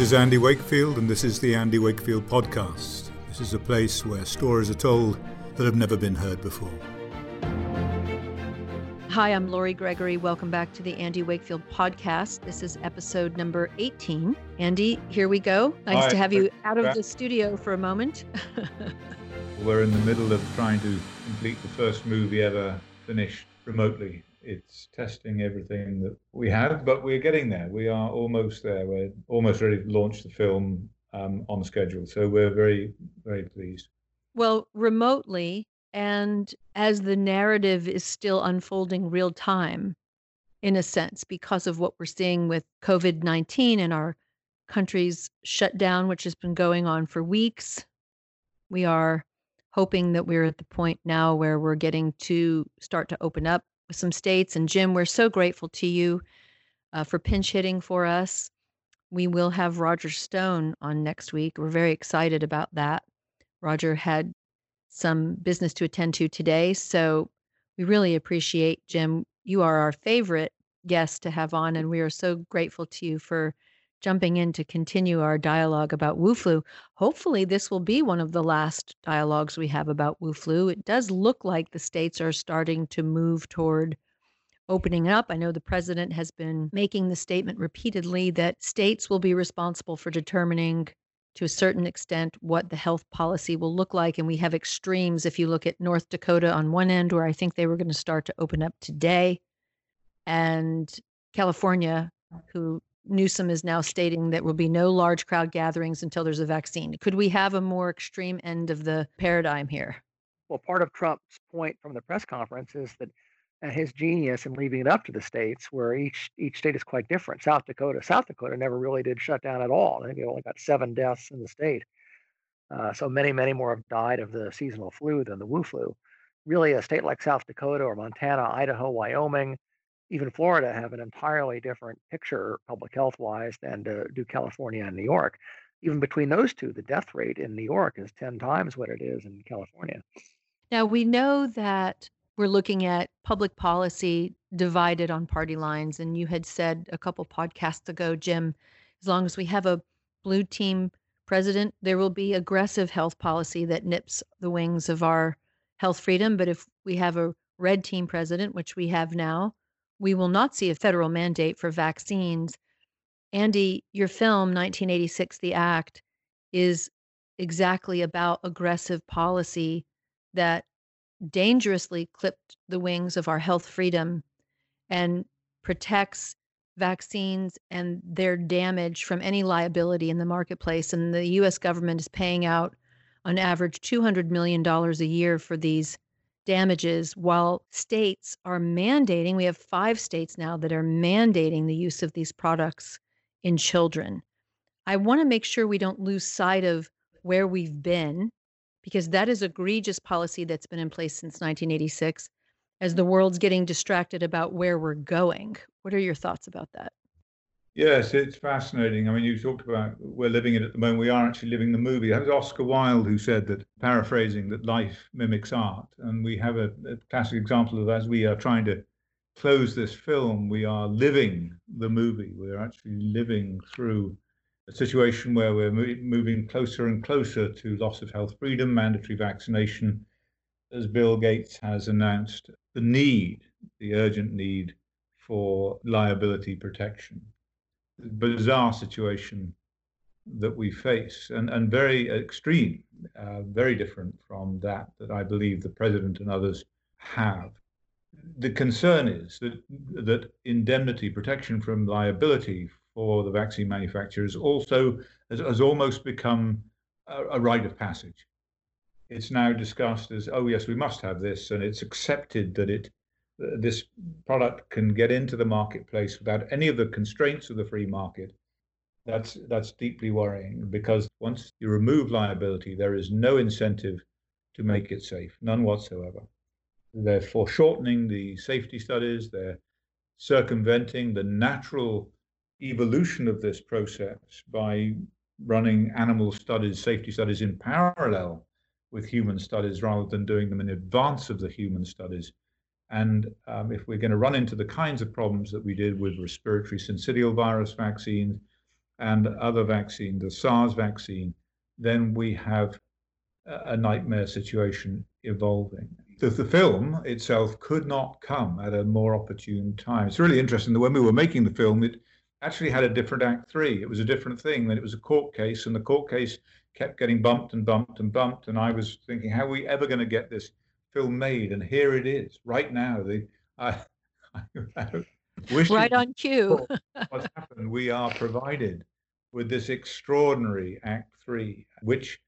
This is Andy Wakefield, and this is the Andy Wakefield Podcast. This is a place where stories are told that have never been heard before. Hi, I'm Laurie Gregory. Welcome back to the Andy Wakefield Podcast. This is episode number 18. Andy, here we go. Nice to have you out of the studio for a moment. We're in the middle of trying to complete the first movie ever finished remotely. It's testing everything that we have, but we're getting there. We are almost there. We're almost ready to launch the film on schedule. So we're very, very pleased. Well, remotely, and as the narrative is still unfolding real time, in a sense, because of what we're seeing with COVID-19 and our country's shutdown, which has been going on for weeks, we are hoping that we're at the point now where we're getting to start to open up with some states. And Jim, we're so grateful to you for pinch hitting for us. We will have Roger Stone on next week. We're very excited about that. Roger had some business to attend to today. So we really appreciate, Jim, you are our favorite guest to have on, and we are so grateful to you for jumping in to continue our dialogue about Wu-Flu. Hopefully this will be one of the last dialogues we have about Wu-Flu. It does look like the states are starting to move toward opening up. I know the president has been making the statement repeatedly that states will be responsible for determining to a certain extent what the health policy will look like. And we have extremes. If you look at North Dakota on one end, where I think they were going to start to open up today, and California, who Newsom is now stating that will be no large crowd gatherings until there's a vaccine. Could we have a more extreme end of the paradigm here? Well, part of Trump's point from the press conference is that his genius in leaving it up to the states, where each state is quite different. South Dakota never really did shut down at all. I think it only got 7 deaths in the state. So many more have died of the seasonal flu than the Wu-Flu. Really, a state like South Dakota or Montana, Idaho, Wyoming, even Florida have an entirely different picture public health wise than do California and New York. Even between those two, the death rate in New York is 10 times what it is in California. Now, we know that we're looking at public policy divided on party lines. And you had said a couple podcasts ago, Jim, as long as we have a blue team president, there will be aggressive health policy that nips the wings of our health freedom. But if we have a red team president, which we have now, we will not see a federal mandate for vaccines. Andy, your film, 1986, The Act, is exactly about aggressive policy that dangerously clipped the wings of our health freedom and protects vaccines and their damage from any liability in the marketplace. And the U.S. government is paying out on average $200 million a year for these damages, while states are mandating, we have 5 states now that are mandating the use of these products in children. I want to make sure we don't lose sight of where we've been, because that is egregious policy that's been in place since 1986, as the world's getting distracted about where we're going. What are your thoughts about that? Yes, it's fascinating. I mean, you talked about we're living it at the moment. We are actually living the movie. It was Oscar Wilde who said that, paraphrasing, that life mimics art. And we have a classic example of, as we are trying to close this film, we are living the movie. We're actually living through a situation where we're moving closer and closer to loss of health freedom, mandatory vaccination, as Bill Gates has announced, the urgent need for liability protection. Bizarre situation that we face, and very extreme, very different from that I believe the president and others have. The concern is that indemnity, protection from liability for the vaccine manufacturers also has almost become a rite of passage. It's now discussed as, oh yes, we must have this, and it's accepted that this product can get into the marketplace without any of the constraints of the free market. That's deeply worrying, because once you remove liability, there is no incentive to make it safe, none whatsoever. They're foreshortening the safety studies. They're circumventing the natural evolution of this process by running animal studies, safety studies, in parallel with human studies rather than doing them in advance of the human studies. And if we're going to run into the kinds of problems that we did with respiratory syncytial virus vaccines and other vaccine, the SARS vaccine, then we have a nightmare situation evolving. The film itself could not come at a more opportune time. It's really interesting that when we were making the film, it actually had a different Act 3. It was a different thing, that it was a court case, and the court case kept getting bumped and bumped and bumped. And I was thinking, how are we ever going to get this film made? And here it is, right now. I don't wish right on cue. What's happened? We are provided with this extraordinary Act 3, which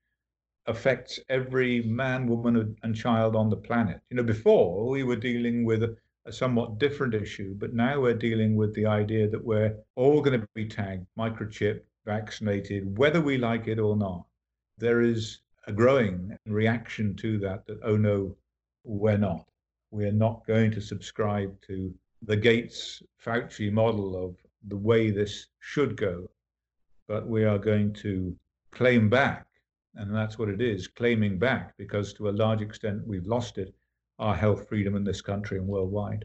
affects every man, woman, and child on the planet. You know, before we were dealing with a somewhat different issue, but now we're dealing with the idea that we're all going to be tagged, microchipped, vaccinated, whether we like it or not. There is a growing reaction to that, oh no, we're not. We're not going to subscribe to the Gates-Fauci model of the way this should go, but we are going to claim back. And that's what it is, claiming back, because to a large extent, we've lost it, our health freedom in this country and worldwide.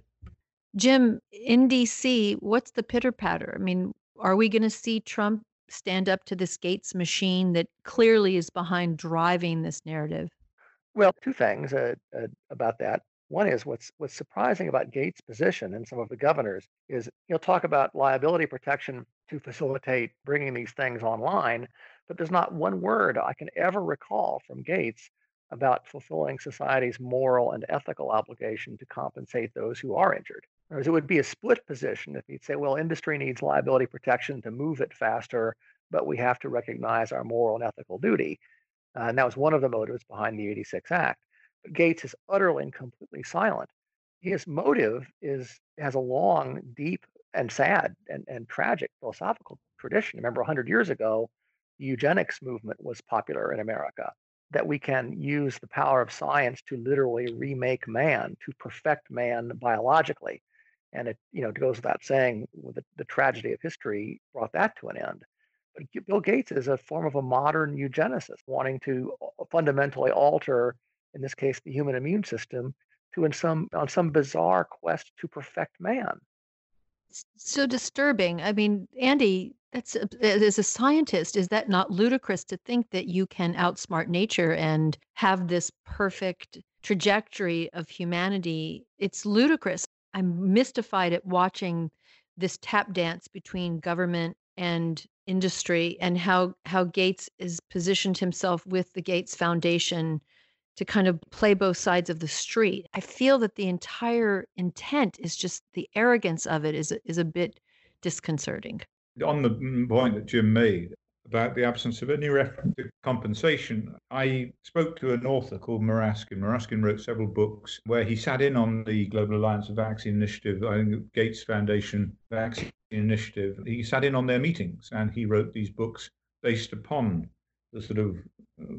Jim, in DC, what's the pitter patter? I mean, are we going to see Trump stand up to this Gates machine that clearly is behind driving this narrative? Well, two things about that. One is what's surprising about Gates' position and some of the governors is he'll talk about liability protection to facilitate bringing these things online, but there's not one word I can ever recall from Gates about fulfilling society's moral and ethical obligation to compensate those who are injured. In other words, it would be a split position if he'd say, well, industry needs liability protection to move it faster, but we have to recognize our moral and ethical duty. And that was one of the motives behind the '86 Act. But Gates is utterly and completely silent. His motive has a long, deep, and sad and tragic philosophical tradition. Remember, 100 years ago, the eugenics movement was popular in America, that we can use the power of science to literally remake man, to perfect man biologically. And it goes without saying, the tragedy of history brought that to an end. But Bill Gates is a form of a modern eugenicist, wanting to fundamentally alter, in this case, the human immune system, to on some bizarre quest to perfect man. So disturbing. I mean, Andy, as a scientist, is that not ludicrous to think that you can outsmart nature and have this perfect trajectory of humanity? It's ludicrous. I'm mystified at watching this tap dance between government and industry, and how Gates has positioned himself with the Gates Foundation to kind of play both sides of the street. I feel that the entire intent is just the arrogance of it is a bit disconcerting. On the point that Jim made about the absence of any reference to compensation, I spoke to an author called Maraskin. Maraskin wrote several books where he sat in on the Global Alliance of Vaccine Initiative, I think Gates Foundation Vaccine Initiative. He sat in on their meetings and he wrote these books based upon the sort of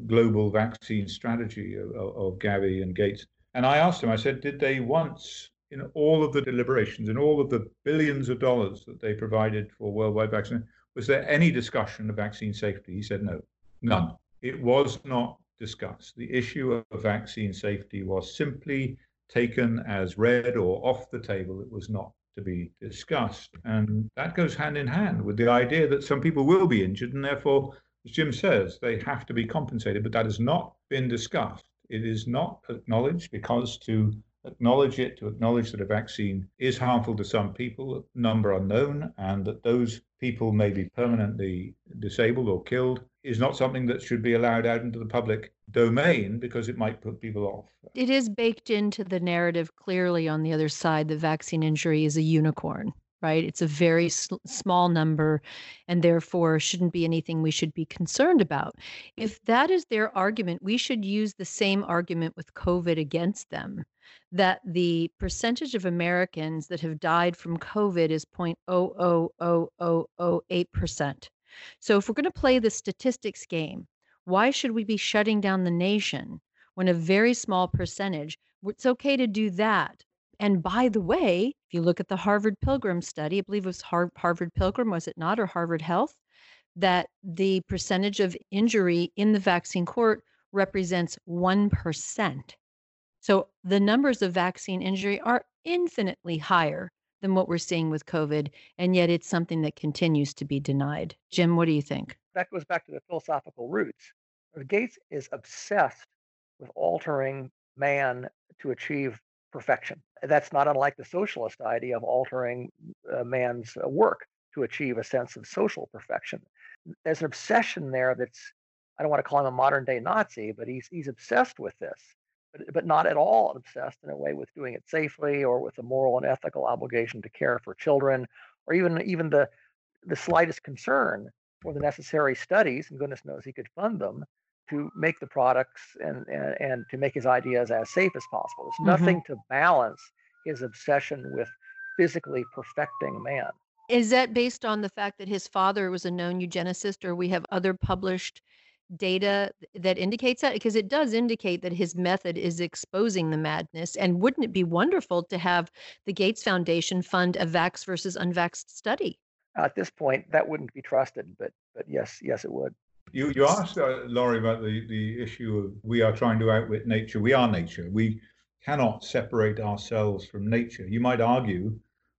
global vaccine strategy of Gavi and Gates. And I asked him, I said, did they once, in all of the deliberations, in all of the billions of dollars that they provided for worldwide vaccine, was there any discussion of vaccine safety? He said, no, none. It was not discussed. The issue of vaccine safety was simply taken as read or off the table. It was not to be discussed. And that goes hand in hand with the idea that some people will be injured and therefore, as Jim says, they have to be compensated, but that has not been discussed. It is not acknowledged, because to acknowledge it, to acknowledge that a vaccine is harmful to some people, number unknown, and that those people may be permanently disabled or killed, is not something that should be allowed out into the public domain, because it might put people off. It is baked into the narrative clearly on the other side. The vaccine injury is a unicorn. Right? It's a very small number and therefore shouldn't be anything we should be concerned about. If that is their argument, we should use the same argument with COVID against them, that the percentage of Americans that have died from COVID is 0.00008%. So if we're going to play the statistics game, why should we be shutting down the nation when a very small percentage, it's okay to do that. And by the way, if you look at the Harvard Pilgrim study, I believe it was Harvard Pilgrim, was it not, or Harvard Health, that the percentage of injury in the vaccine court represents 1%. So the numbers of vaccine injury are infinitely higher than what we're seeing with COVID, and yet it's something that continues to be denied. Jim, what do you think? That goes back to the philosophical roots. Gates is obsessed with altering man to achieve perfection. That's not unlike the socialist idea of altering man's work to achieve a sense of social perfection. There's an obsession there that's, I don't want to call him a modern day Nazi, but he's obsessed with this, but not at all obsessed in a way with doing it safely or with a moral and ethical obligation to care for children, or even the slightest concern for the necessary studies, and goodness knows he could fund them, to make the products and to make his ideas as safe as possible. There's nothing to balance his obsession with physically perfecting man. Is that based on the fact that his father was a known eugenicist, or we have other published data that indicates that? Because it does indicate that his method is exposing the madness. And wouldn't it be wonderful to have the Gates Foundation fund a vax versus unvaxxed study? At this point, that wouldn't be trusted, but yes, it would. You asked, Laurie, about the issue of we are trying to outwit nature. We are nature. We cannot separate ourselves from nature. You might argue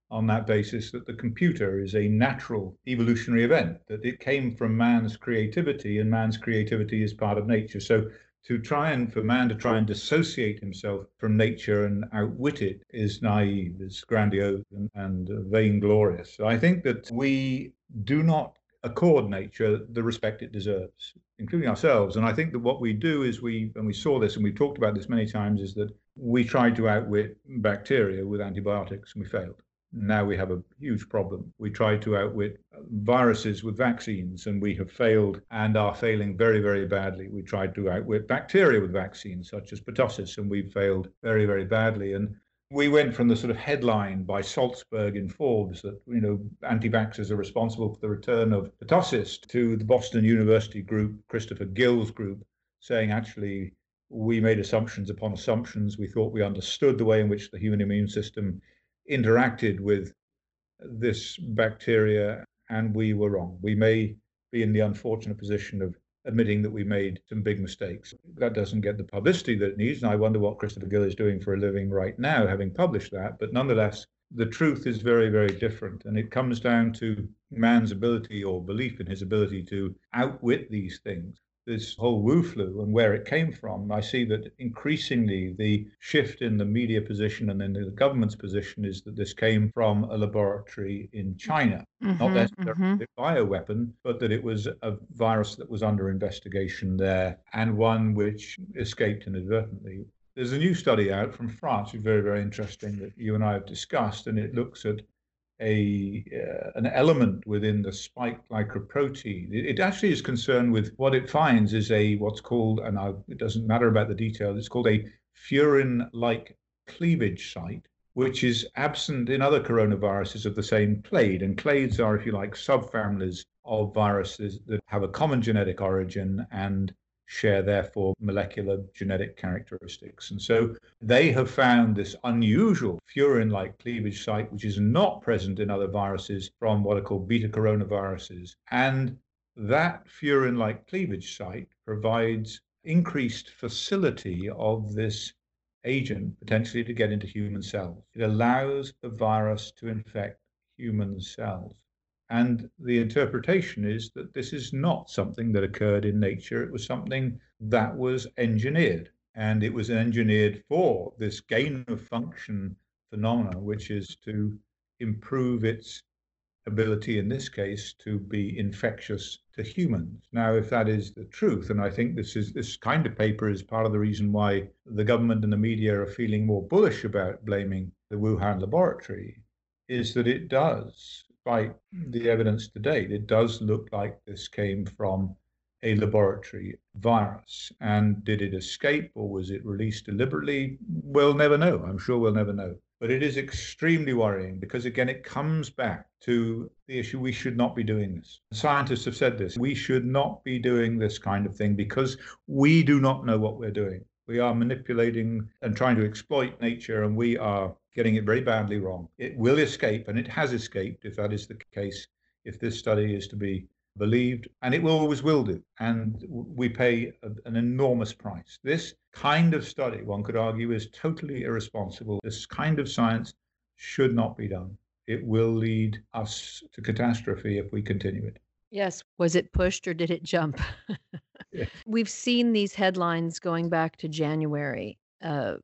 on that basis that the computer is a natural evolutionary event, that it came from man's creativity, and man's creativity is part of nature. So for man to try and dissociate himself from nature and outwit it is naive, is grandiose and vainglorious. So I think that we do not accord nature the respect it deserves, including ourselves. And I think that what we do is we saw this and we've talked about this many times, is that we tried to outwit bacteria with antibiotics and we failed. Now we have a huge problem. We tried to outwit viruses with vaccines and we have failed and are failing very, very badly. We tried to outwit bacteria with vaccines such as pertussis and we've failed very, very badly. And we went from the sort of headline by Salzburg in Forbes that, you know, anti-vaxxers are responsible for the return of pertussis to the Boston University group, Christopher Gill's group, saying actually we made assumptions upon assumptions. We thought we understood the way in which the human immune system interacted with this bacteria, and we were wrong. We may be in the unfortunate position of admitting that we made some big mistakes. That doesn't get the publicity that it needs, and I wonder what Christopher Gill is doing for a living right now, having published that. But nonetheless, the truth is very, very different, and it comes down to man's ability or belief in his ability to outwit these things. This whole Wu-Flu and where it came from, I see that increasingly the shift in the media position and in the government's position is that this came from a laboratory in China, not necessarily a bioweapon, but that it was a virus that was under investigation there and one which escaped inadvertently. There's a new study out from France, which is very, very interesting, that you and I have discussed, and it looks at an element within the spike glycoprotein. It actually is concerned with what it finds is it doesn't matter about the detail, it's called a furin-like cleavage site, which is absent in other coronaviruses of the same clade. And clades are, if you like, subfamilies of viruses that have a common genetic origin and share, therefore, molecular genetic characteristics. And so they have found this unusual furin-like cleavage site, which is not present in other viruses from what are called beta coronaviruses. And that furin-like cleavage site provides increased facility of this agent potentially to get into human cells. It allows the virus to infect human cells. And the interpretation is that this is not something that occurred in nature. It was something that was engineered. And it was engineered for this gain of function phenomena, which is to improve its ability, in this case, to be infectious to humans. Now, if that is the truth, and I think this kind of paper is part of the reason why the government and the media are feeling more bullish about blaming the Wuhan laboratory, is that it does. By the evidence to date, it does look like this came from a laboratory virus. And did it escape or was it released deliberately? We'll never know. I'm sure we'll never know. But it is extremely worrying because, again, it comes back to the issue we should not be doing this. Scientists have said this. We should not be doing this kind of thing because we do not know what we're doing. We are manipulating and trying to exploit nature, and we are getting it very badly wrong. It will escape, and it has escaped, if that is the case, if this study is to be believed, and it always will do. And we pay an enormous price. This kind of study, one could argue, is totally irresponsible. This kind of science should not be done. it will lead us to catastrophe if we continue it. Yes. Was it pushed or did it jump? Yeah. We've seen these headlines going back to January,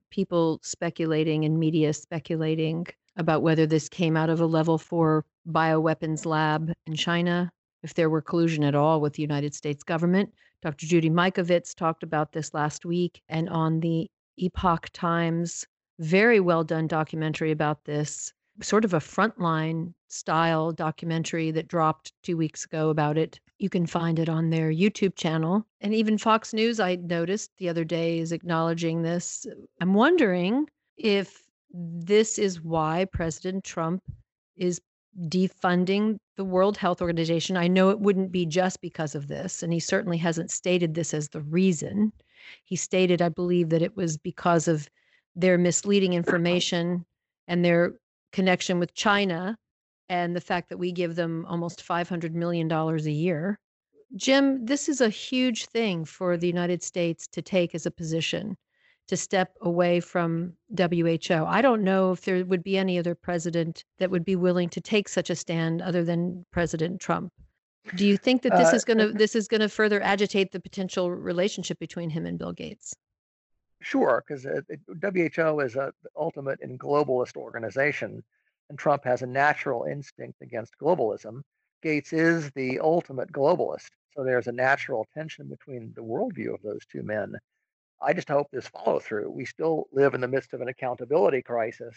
people speculating and media speculating about whether this came out of a level 4 bioweapons lab in China, if there were collusion at all with the United States government. Dr. Judy Mikovits talked about this last week, and on the Epoch Times, very well done documentary about this, sort of a frontline style documentary that dropped 2 weeks ago about it. You can find it on their YouTube channel. And even Fox News, I noticed the other day, is acknowledging this. I'm wondering if this is why President Trump is defunding the World Health Organization. I know it wouldn't be just because of this, and he certainly hasn't stated this as the reason. He stated, I believe, that it was because of their misleading information and their connection with China and the fact that we give them almost $500 million a year. Jim, this is a huge thing for the United States to take as a position, to step away from WHO. I don't know if there would be any other president that would be willing to take such a stand other than President Trump. Do you think that this is going to further agitate the potential relationship between him and Bill Gates? Sure, because WHO is the ultimate and globalist organization, and Trump has a natural instinct against globalism. Gates is the ultimate globalist, so there's a natural tension between the worldview of those two men. I just hope this follow through. We still live in the midst of an accountability crisis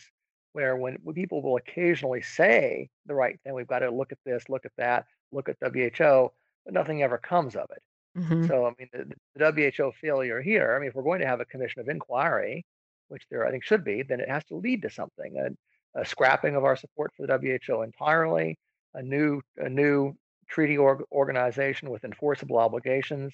where when people will occasionally say the right thing, we've got to look at this, look at that, look at WHO, but nothing ever comes of it. Mm-hmm. So, I mean, the WHO failure here, I mean, if we're going to have a commission of inquiry, which there I think should be, then it has to lead to something, a scrapping of our support for the WHO entirely, a new treaty organization with enforceable obligations,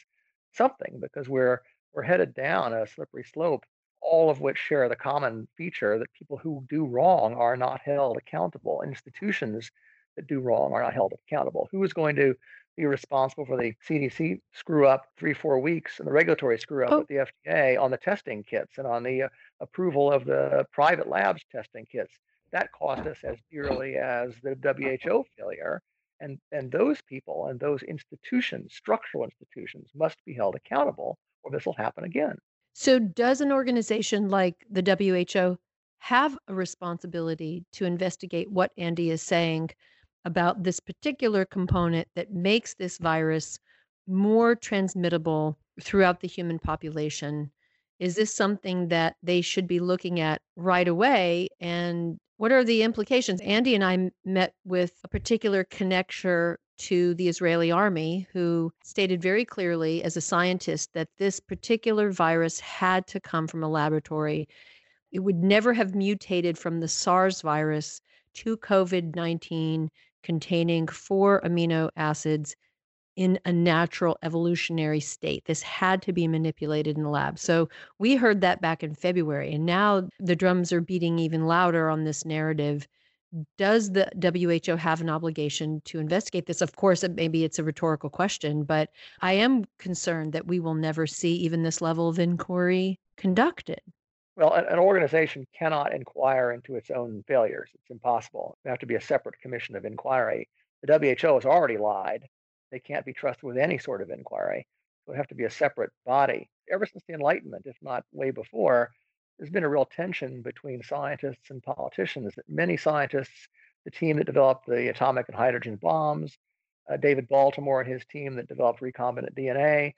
something, because we're headed down a slippery slope, all of which share the common feature that people who do wrong are not held accountable. Institutions that do wrong are not held accountable. Who is going to be responsible for the CDC screw up 3-4 weeks and the regulatory screw up with the FDA on the testing kits and on the approval of the private labs testing kits? That cost us as dearly as the WHO failure. And those people and those institutions, structural institutions, must be held accountable, or this will happen again. So does an organization like the WHO have a responsibility to investigate what Andy is saying about this particular component that makes this virus more transmittable throughout the human population? Is this something that they should be looking at right away? And what are the implications? Andy and I met with a particular connector to the Israeli army who stated very clearly as a scientist that this particular virus had to come from a laboratory. It would never have mutated from the SARS virus to COVID-19 containing 4 amino acids in a natural evolutionary state. This had to be manipulated in the lab. So we heard that back in February, and now the drums are beating even louder on this narrative. Does the WHO have an obligation to investigate this? Of course, maybe it's a rhetorical question, but I am concerned that we will never see even this level of inquiry conducted. Well, an organization cannot inquire into its own failures. It's impossible. There have to be a separate commission of inquiry. The WHO has already lied. They can't be trusted with any sort of inquiry. It would have to be a separate body. Ever since the Enlightenment, if not way before, there's been a real tension between scientists and politicians. That many scientists, the team that developed the atomic and hydrogen bombs, David Baltimore and his team that developed recombinant DNA,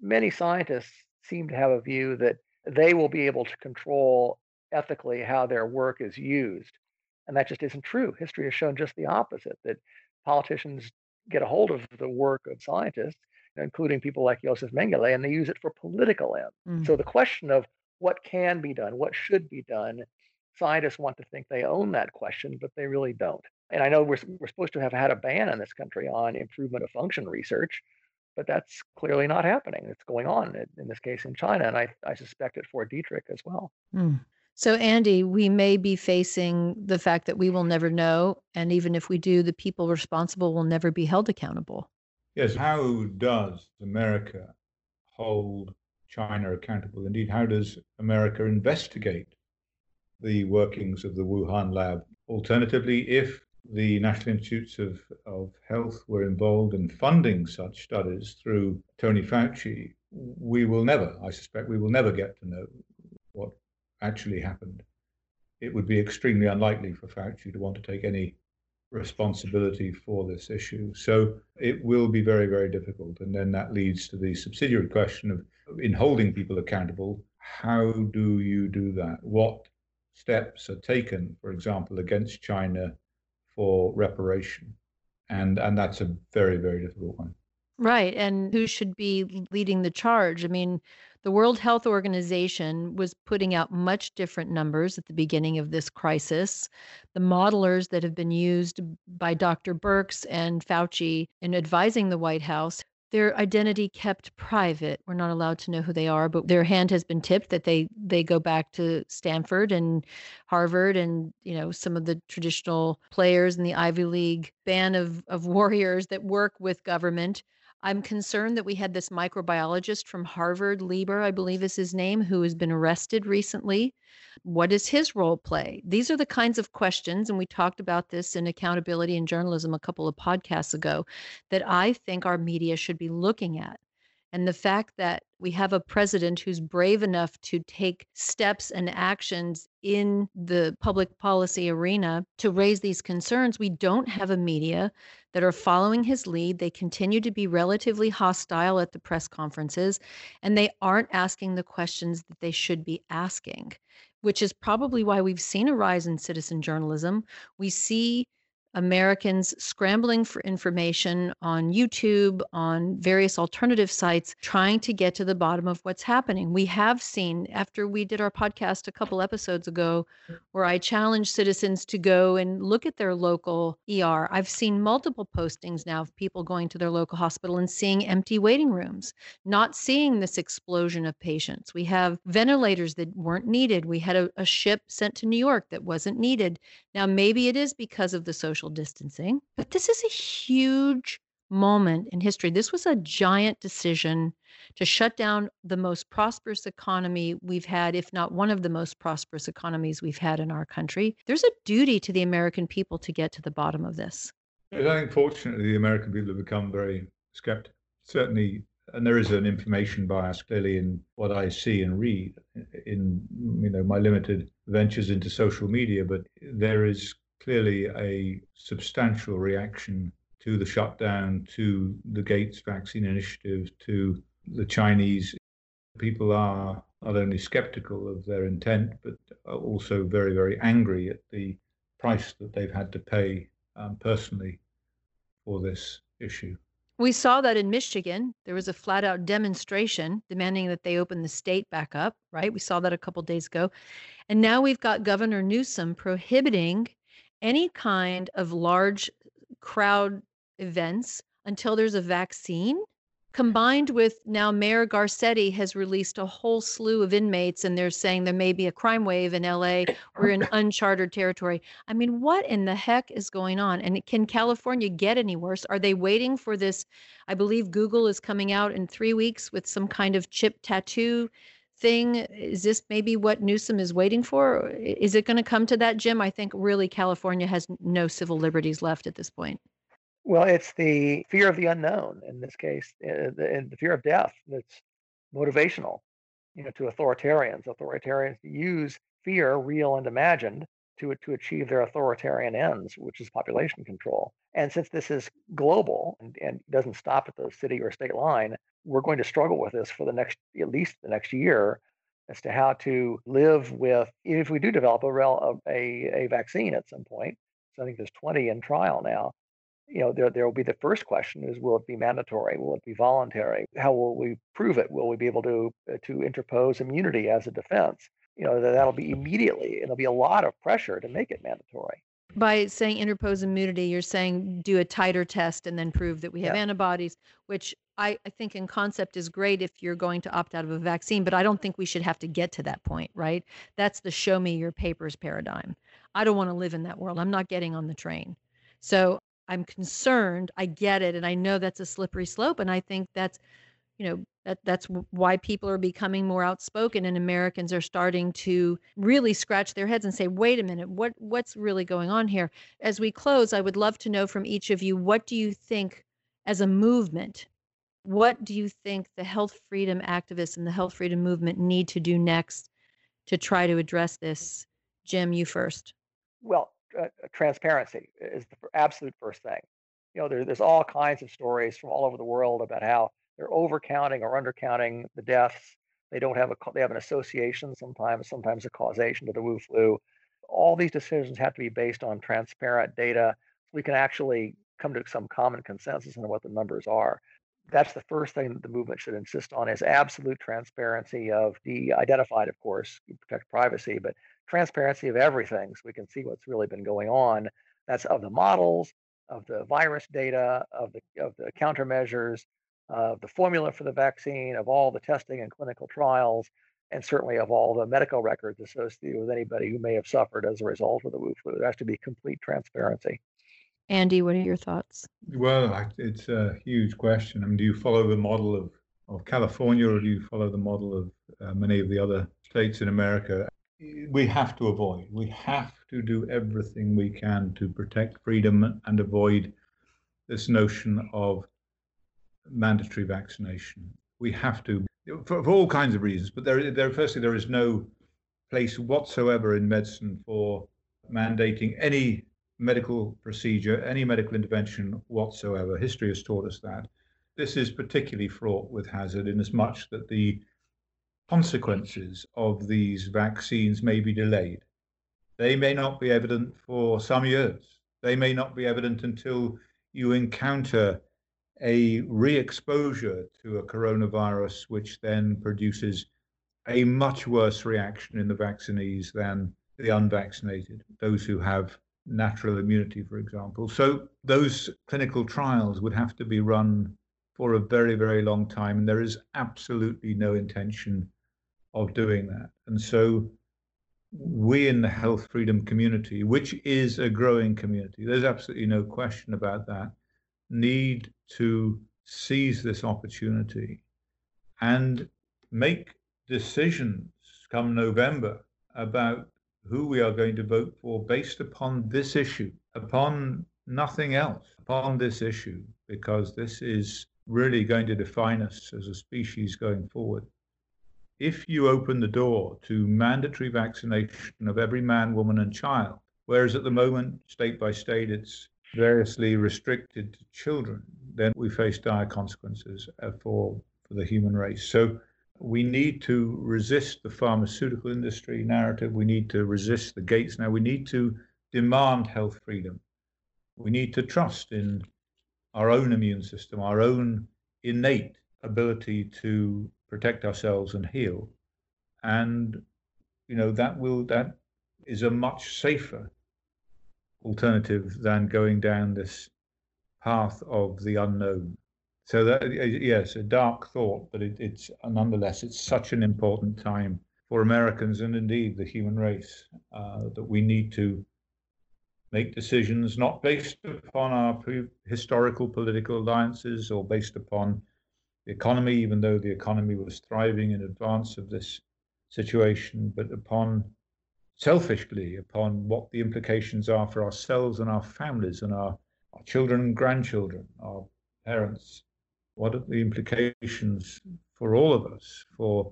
many scientists seem to have a view that they will be able to control ethically how their work is used. And that just isn't true. History has shown just the opposite, that politicians get a hold of the work of scientists, including people like Josef Mengele, and they use it for political ends. Mm-hmm. So the question of what can be done, what should be done, scientists want to think they own that question, but they really don't. And I know we're supposed to have had a ban in this country on improvement of function research, but that's clearly not happening. It's going on, in this case, in China, and I suspect at Fort Detrick as well. Mm. So, Andy, we may be facing the fact that we will never know, and even if we do, the people responsible will never be held accountable. Yes. How does America hold China accountable? Indeed, how does America investigate the workings of the Wuhan lab Alternatively, if the National Institutes of Health were involved in funding such studies through Tony Fauci, we will never, I suspect, we will never get to know what actually happened. It would be extremely unlikely for Fauci to want to take any responsibility for this issue. So it will be very, very difficult. And then that leads to the subsidiary question of, in holding people accountable, how do you do that? What steps are taken, for example, against China for reparation? And that's a very, very difficult one. Right. And who should be leading the charge? I mean, the World Health Organization was putting out much different numbers at the beginning of this crisis. The modelers that have been used by Dr. Birx and Fauci in advising the White House, their identity kept private. We're not allowed to know who they are, but their hand has been tipped that they go back to Stanford and Harvard and, you know, some of the traditional players in the Ivy League band of warriors that work with government. I'm concerned that we had this microbiologist from Harvard, Lieber, I believe is his name, who has been arrested recently. What is his role play? These are the kinds of questions, and we talked about this in Accountability in Journalism a couple of podcasts ago, that I think our media should be looking at. And the fact that we have a president who's brave enough to take steps and actions in the public policy arena to raise these concerns, we don't have a media that are following his lead. They continue to be relatively hostile at the press conferences, and they aren't asking the questions that they should be asking, which is probably why we've seen a rise in citizen journalism. We see Americans scrambling for information on YouTube, on various alternative sites, trying to get to the bottom of what's happening. We have seen, after we did our podcast a couple episodes ago, where I challenged citizens to go and look at their local ER, I've seen multiple postings now of people going to their local hospital and seeing empty waiting rooms, not seeing this explosion of patients. We have ventilators that weren't needed. We had a ship sent to New York that wasn't needed. Now, maybe it is because of the social distancing, but this is a huge moment in history. This was a giant decision to shut down the most prosperous economy we've had, if not one of the most prosperous economies we've had in our country. There's a duty to the American people to get to the bottom of this. I think, fortunately, the American people have become very skeptical, certainly, and there is an information bias clearly in what I see and read in, you know, my limited ventures into social media, but there is clearly a substantial reaction to the shutdown, to the Gates vaccine initiative, to the Chinese. People are not only skeptical of their intent, but are also very, very angry at the price that they've had to pay personally for this issue. We saw that in Michigan. There was a flat-out demonstration demanding that they open the state back up, right? We saw that a couple of days ago. And now we've got Governor Newsom prohibiting any kind of large crowd events until there's a vaccine, combined with now Mayor Garcetti has released a whole slew of inmates, and they're saying there may be a crime wave in LA. We're in uncharted territory. I mean, what in the heck is going on? And can California get any worse? Are they waiting for this? I believe Google is coming out in 3 weeks with some kind of chip tattoo thing. Is this maybe what Newsom is waiting for? Is it going to come to that, Jim? I think really California has no civil liberties left at this point. Well, it's the fear of the unknown in this case, the fear of death that's motivational, you know, to authoritarians. Authoritarians use fear, real and imagined, to achieve their authoritarian ends, which is population control. And since this is global and doesn't stop at the city or state line, we're going to struggle with this for at least the next year as to how to live with, if we do develop a vaccine at some point. So I think there's 20 in trial now. You know, there will be the first question is, will it be mandatory? Will it be voluntary? How will we prove it? Will we be able to interpose immunity as a defense? You know, that'll be immediately, and there'll be a lot of pressure to make it mandatory. By saying interpose immunity, you're saying do a titer test and then prove that we have antibodies, which I think in concept is great if you're going to opt out of a vaccine, but I don't think we should have to get to that point, right? That's the show me your papers paradigm. I don't want to live in that world. I'm not getting on the train. So I'm concerned. I get it. And I know that's a slippery slope. And I think that's, you know, That's why people are becoming more outspoken, and Americans are starting to really scratch their heads and say, wait a minute, what's really going on here? As we close, I would love to know from each of you, what do you think as a movement, what do you think the health freedom activists and the health freedom movement need to do next to try to address this? Jim, you first. Well, transparency is the absolute first thing. You know, there's all kinds of stories from all over the world about how they're overcounting or undercounting the deaths. They don't have they have an association sometimes a causation to the Wu-Flu. All these decisions have to be based on transparent data, so we can actually come to some common consensus on what the numbers are. That's the first thing that the movement should insist on, is absolute transparency of the identified, of course, you protect privacy, but transparency of everything, so we can see what's really been going on. That's of the models, of the virus data, of the countermeasures, of the formula for the vaccine, of all the testing and clinical trials, and certainly of all the medical records associated with anybody who may have suffered as a result of the Wu-Flu. There has to be complete transparency. Andy, what are your thoughts? Well, it's a huge question. I mean, do you follow the model of California, or do you follow the model of many of the other states in America? We have to avoid. We have to do everything we can to protect freedom and avoid this notion of mandatory vaccination. We have to, for all kinds of reasons, but firstly, there is no place whatsoever in medicine for mandating any medical procedure, any medical intervention whatsoever. History has taught us that. This is particularly fraught with hazard, in as much that the consequences of these vaccines may be delayed. They may not be evident for some years. They may not be evident until you encounter a re-exposure to a coronavirus, which then produces a much worse reaction in the vaccinees than the unvaccinated, those who have natural immunity, for example. So those clinical trials would have to be run for a very, very long time, and there is absolutely no intention of doing that. And so we in the health freedom community, which is a growing community, there's absolutely no question about that, need to seize this opportunity and make decisions come November about who we are going to vote for based upon this issue, upon nothing else, upon this issue, because this is really going to define us as a species going forward. If you open the door to mandatory vaccination of every man, woman, and child, whereas at the moment, state by state, it's variously restricted to children, then we face dire consequences for the human race. So we need to resist the pharmaceutical industry narrative. We need to resist the Gates now. We need to demand health freedom. We need to trust in our own immune system, our own innate ability to protect ourselves and heal. And, you know, that is a much safer alternative than going down this path of the unknown. So that, yes, a dark thought, but it's such an important time for Americans, and indeed the human race, that we need to make decisions not based upon our historical political alliances or based upon the economy, even though the economy was thriving in advance of this situation, but upon selfishly upon what the implications are for ourselves and our families and our children and grandchildren, our parents. What are the implications for all of us for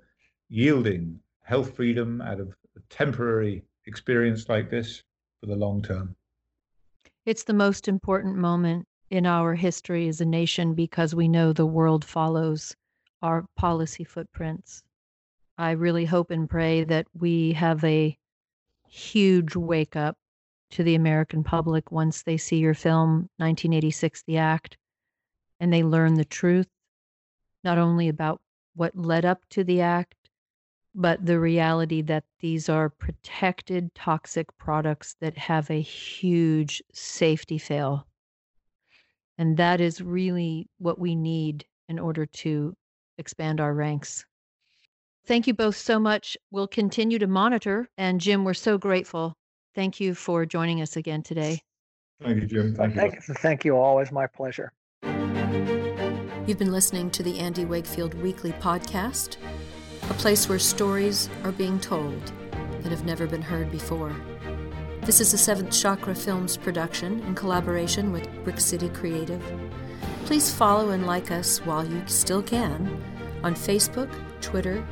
yielding health freedom out of a temporary experience like this for the long term? It's the most important moment in our history as a nation, because we know the world follows our policy footprints. I really hope and pray that we have a huge wake up to the American public once they see your film, 1986, The Act, and they learn the truth, not only about what led up to the act, but the reality that these are protected toxic products that have a huge safety fail. And that is really what we need in order to expand our ranks. Thank you both so much. We'll continue to monitor. And Jim, we're so grateful. Thank you for joining us again today. Thank you, Jim. Thank you all. It's my pleasure. You've been listening to the Andy Wakefield Weekly Podcast, a place where stories are being told that have never been heard before. This is the Seventh Chakra Films production in collaboration with Brick City Creative. Please follow and like us while you still can on Facebook, Twitter,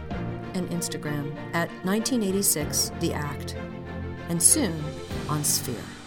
and Instagram at 1986 The Act, and soon on Sphere.